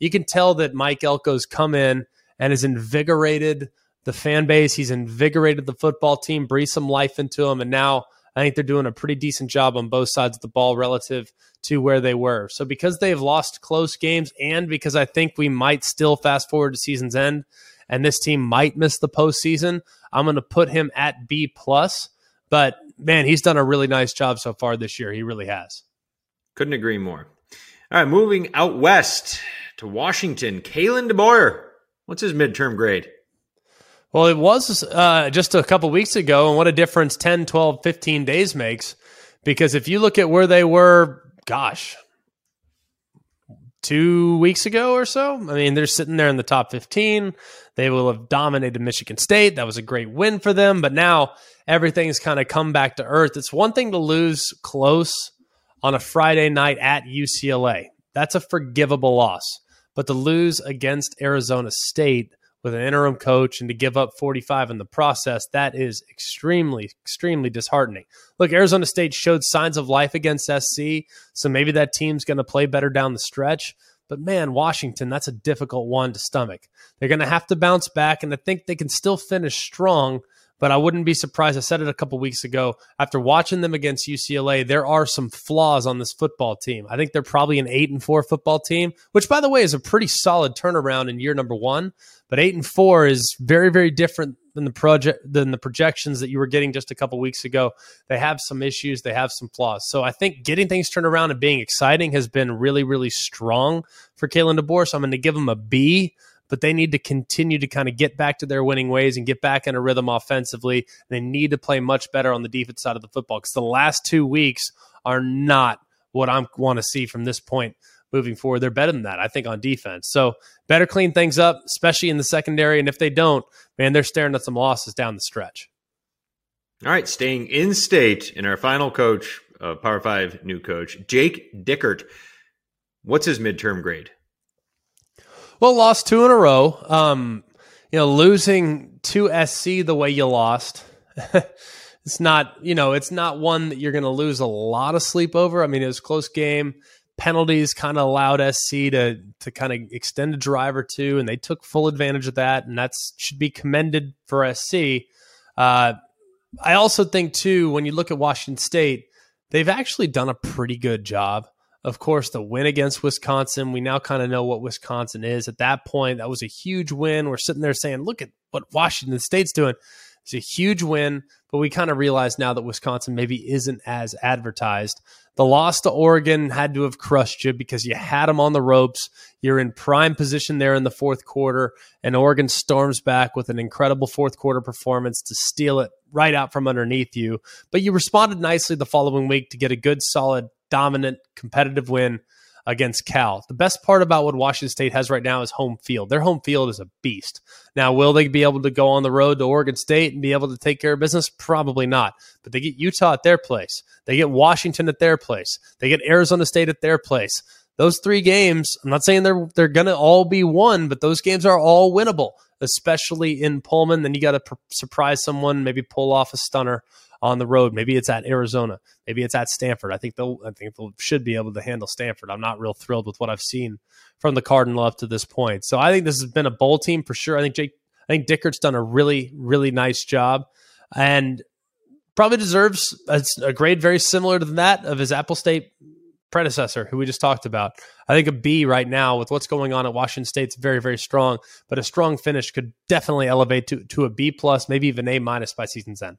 you can tell that Mike Elko's come in and has invigorated the fan base. He's invigorated the football team, breathed some life into them, and now I think they're doing a pretty decent job on both sides of the ball relative to where they were. So because they've lost close games, and because I think we might still fast forward to season's end, and this team might miss the postseason, I'm going to put him at B+. But, man, he's done a really nice job so far this year. He really has. Couldn't agree more. All right, moving out west to Washington, Kalen DeBoer. What's his midterm grade? Well, it was just a couple weeks ago, and what a difference 10, 12, 15 days makes. Because if you look at where they were, gosh, 2 weeks ago or so, I mean, they're sitting there in the top 15. They will have dominated Michigan State. That was a great win for them. But now everything's kind of come back to earth. It's one thing to lose close on a Friday night at UCLA. That's a forgivable loss. But to lose against Arizona State with an interim coach and to give up 45 in the process, that is extremely, extremely disheartening. Look, Arizona State showed signs of life against SC, so maybe that team's going to play better down the stretch. But man, Washington, that's a difficult one to stomach. They're going to have to bounce back, and I think they can still finish strong, but I wouldn't be surprised. I said it a couple weeks ago. After watching them against UCLA, there are some flaws on this football team. I think they're probably an 8-4 football team, which, by the way, is a pretty solid turnaround in year number one. But 8-4 is very, very different than the projections that you were getting just a couple weeks ago. They have some issues. They have some flaws. So I think getting things turned around and being exciting has been really, really strong for Kalen DeBoer. So I'm going to give him a B. But they need to continue to kind of get back to their winning ways and get back in a rhythm offensively. They need to play much better on the defense side of the football because the last 2 weeks are not what I want to see from this point moving forward. They're better than that, I think, on defense. So better clean things up, especially in the secondary. And if they don't, man, they're staring at some losses down the stretch. All right, staying in state, and our final coach, Power 5 new coach, Jake Dickert. What's his midterm grade? Well, lost two in a row. Losing to SC the way you lost, it's not one that you're going to lose a lot of sleep over. I mean, it was a close game. Penalties kind of allowed SC to kind of extend a drive or two, and they took full advantage of that, and that should be commended for SC. I also think, too, when you look at Washington State, they've actually done a pretty good job. Of course, the win against Wisconsin, we now kind of know what Wisconsin is. At that point, that was a huge win. We're sitting there saying, look at what Washington State's doing. It's a huge win, but we kind of realize now that Wisconsin maybe isn't as advertised. The loss to Oregon had to have crushed you because you had them on the ropes. You're in prime position there in the fourth quarter, and Oregon storms back with an incredible fourth quarter performance to steal it right out from underneath you. But you responded nicely the following week to get a good, solid, dominant competitive win against Cal. The best part about what Washington State has right now is home field. Their home field is a beast. Now, will they be able to go on the road to Oregon State and be able to take care of business? Probably not. But they get Utah at their place. They get Washington at their place. They get Arizona State at their place. Those three games, I'm not saying they're going to all be won, but those games are all winnable, especially in Pullman. Then you got to surprise someone, maybe pull off a stunner on the road. Maybe it's at Arizona. Maybe it's at Stanford. I think they should be able to handle Stanford. I'm not real thrilled with what I've seen from the Cardinal up to this point. So I think this has been a bowl team for sure. I think Dickert's done a really, really nice job and probably deserves a grade very similar to that of his Apple State predecessor, who we just talked about. I think a B right now with what's going on at Washington State's very, very strong, but a strong finish could definitely elevate to a B+, maybe even A- by season's end.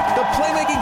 playmaking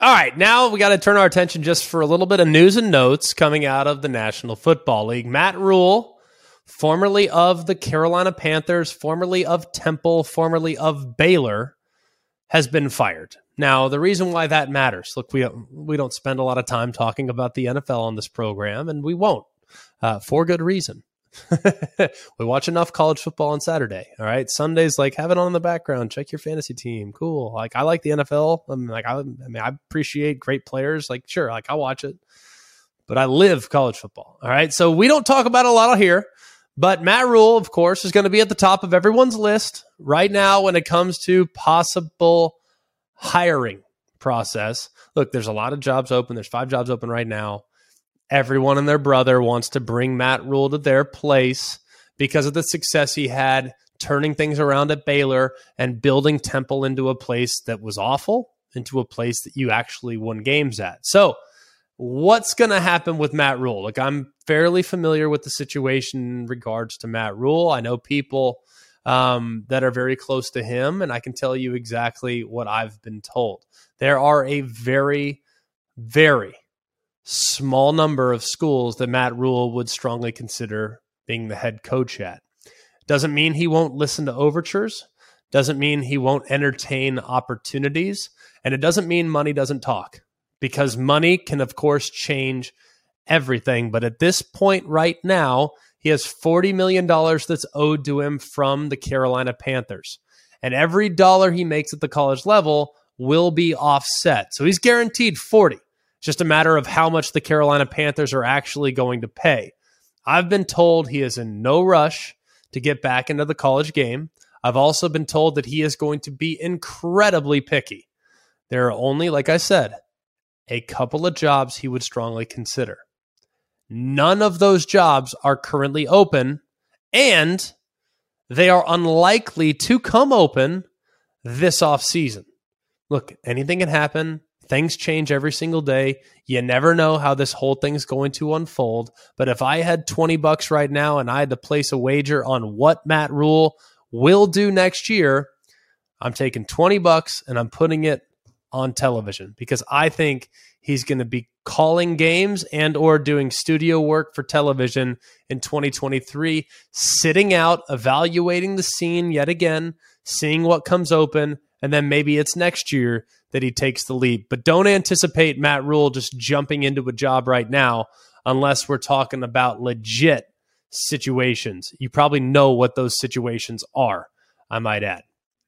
All right, now we got to turn our attention just for a little bit of news and notes coming out of the National Football League. Matt Rhule, formerly of the Carolina Panthers, formerly of Temple, formerly of Baylor, has been fired. Now, the reason why that matters, look, we don't spend a lot of time talking about the NFL on this program, and we won't, for good reason. We watch enough college football on Saturday. All right. Sunday's like, have it on in the background. Check your fantasy team. Cool. Like, I like the NFL. I'm like, I mean, I appreciate great players. Like, sure. Like, I'll watch it, but I live college football. All right. So we don't talk about a lot here, but Matt Rule, of course, is going to be at the top of everyone's list right now when it comes to possible hiring process. Look, there's a lot of jobs open. There's 5 jobs open right now. Everyone and their brother wants to bring Matt Rule to their place because of the success he had turning things around at Baylor and building Temple into a place that was awful, into a place that you actually won games at. So what's going to happen with Matt Rule? Look, I'm fairly familiar with the situation in regards to Matt Rule. I know people that are very close to him, and I can tell you exactly what I've been told. There are a very, very small number of schools that Matt Rule would strongly consider being the head coach at. Doesn't mean he won't listen to overtures. Doesn't mean he won't entertain opportunities. And it doesn't mean money doesn't talk, because money can, of course, change everything. But at this point right now, he has $40 million that's owed to him from the Carolina Panthers. And every dollar he makes at the college level will be offset. So he's guaranteed 40. Just a matter of how much the Carolina Panthers are actually going to pay. I've been told he is in no rush to get back into the college game. I've also been told that he is going to be incredibly picky. There are only, like I said, a couple of jobs he would strongly consider. None of those jobs are currently open, and they are unlikely to come open this offseason. Look, anything can happen. Things change every single day. You never know how this whole thing's going to unfold. But if I had $20 right now and I had to place a wager on what Matt Rule will do next year, I'm taking $20 and I'm putting it on television, because I think he's going to be calling games and or doing studio work for television in 2023, sitting out, evaluating the scene yet again, seeing what comes open, and then maybe it's next year that he takes the leap. But don't anticipate Matt Rule just jumping into a job right now unless we're talking about legit situations. You probably know what those situations are, I might add.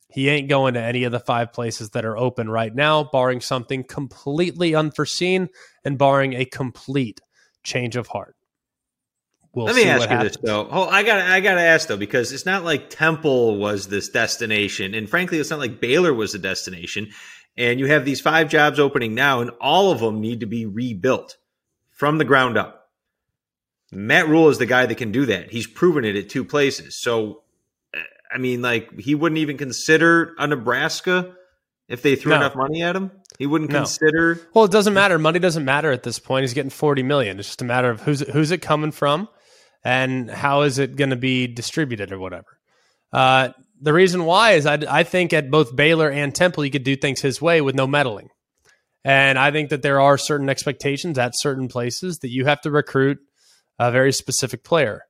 He ain't going to any of the 5 places that are open right now, barring something completely unforeseen and barring a complete change of heart. Let me ask you this, though. Oh, I gotta ask, though, because it's not like Temple was this destination. And frankly, it's not like Baylor was the destination. And you have these 5 jobs opening now, and all of them need to be rebuilt from the ground up. Matt Rule is the guy that can do that. He's proven it at 2 places. So, I mean, like, he wouldn't even consider a Nebraska if they threw enough money at him. He wouldn't consider. Well, it doesn't matter. Money doesn't matter at this point. He's getting $40 million. It's just a matter of who's it coming from, and how is it going to be distributed or whatever. The reason why is I think at both Baylor and Temple, you could do things his way with no meddling. And I think that there are certain expectations at certain places that you have to recruit a very specific player.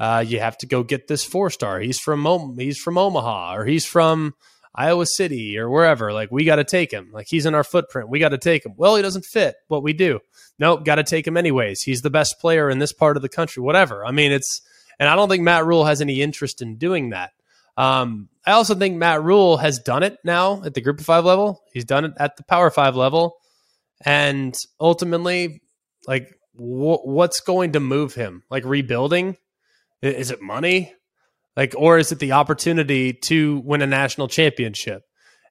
You have to go get this 4-star. He's from Omaha, or he's from Iowa City, or wherever. Like, we got to take him. Like, he's in our footprint. We got to take him. Well, he doesn't fit what we do. Nope, got to take him anyways. He's the best player in this part of the country, whatever. I mean, and I don't think Matt Rule has any interest in doing that. I also think Matt Rule has done it now at the Group of 5 level. He's done it at the Power 5 level. And ultimately, like, what's going to move him? Like, rebuilding? Is it money? Like, or is it the opportunity to win a national championship?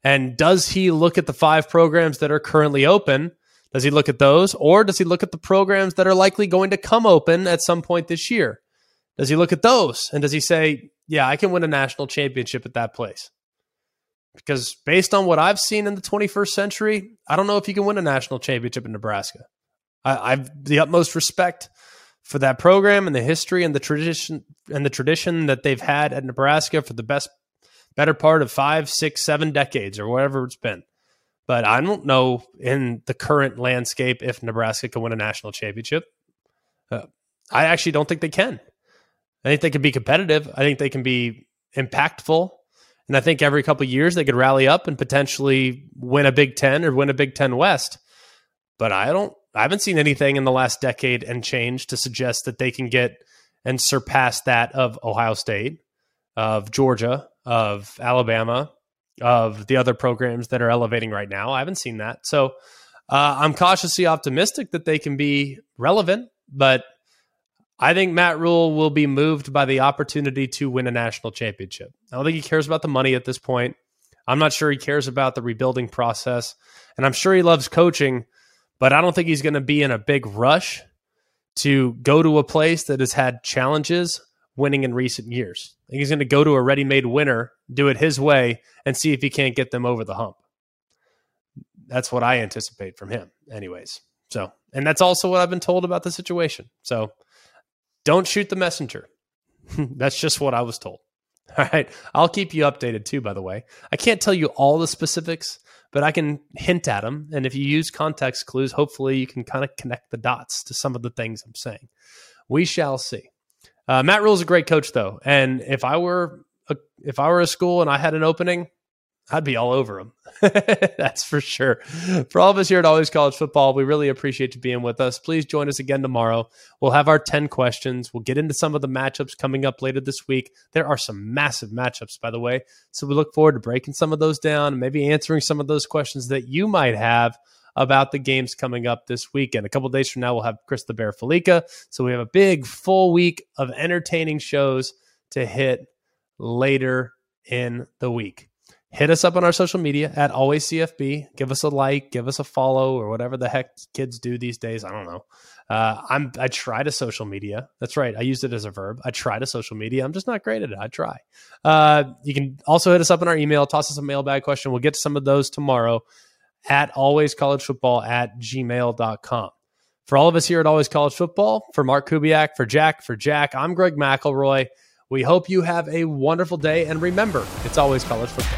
And does he look at the 5 programs that are currently open? Does he look at those? Or does he look at the programs that are likely going to come open at some point this year? Does he look at those? And does he say, yeah, I can win a national championship at that place? Because based on what I've seen in the 21st century, I don't know if you can win a national championship in Nebraska. I've the utmost respect for that program and the history and the tradition that they've had at Nebraska for the better part of 5, 6, 7 decades or whatever it's been. But I don't know in the current landscape if Nebraska can win a national championship. I actually don't think they can. I think they can be competitive. I think they can be impactful. And I think every couple of years they could rally up and potentially win a Big Ten or win a Big Ten West. But I haven't seen anything in the last decade and change to suggest that they can get and surpass that of Ohio State, of Georgia, of Alabama, of the other programs that are elevating right now. I haven't seen that. So I'm cautiously optimistic that they can be relevant, but I think Matt Rule will be moved by the opportunity to win a national championship. I don't think he cares about the money at this point. I'm not sure he cares about the rebuilding process, and I'm sure he loves coaching, but I don't think he's going to be in a big rush to go to a place that has had challenges winning in recent years. I think he's going to go to a ready-made winner, do it his way, and see if he can't get them over the hump. That's what I anticipate from him anyways. So, and that's also what I've been told about the situation. So, don't shoot the messenger. That's just what I was told. All right. I'll keep you updated too, by the way. I can't tell you all the specifics, but I can hint at them. And if you use context clues, hopefully you can kind of connect the dots to some of the things I'm saying. We shall see. Matt Rule is a great coach though. And if I were a school and I had an opening, I'd be all over him. That's for sure. For all of us here at Always College Football, we really appreciate you being with us. Please join us again tomorrow. We'll have our 10 questions. We'll get into some of the matchups coming up later this week. There are some massive matchups, by the way. So we look forward to breaking some of those down and maybe answering some of those questions that you might have about the games coming up this weekend. A couple of days from now, we'll have Chris the Bear Felica. So we have a big full week of entertaining shows to hit later in the week. Hit us up on our social media at AlwaysCFB. Give us a like, give us a follow, or whatever the heck kids do these days. I don't know. I try to social media. That's right. I used it as a verb. I try to social media. I'm just not great at it. I try. You can also hit us up on our email. Toss us a mailbag question. We'll get to some of those tomorrow at alwayscollegefootball@gmail.com. For all of us here at Always College Football, for Mark Kubiak, for Jack, I'm Greg McElroy. We hope you have a wonderful day. And remember, it's always college football.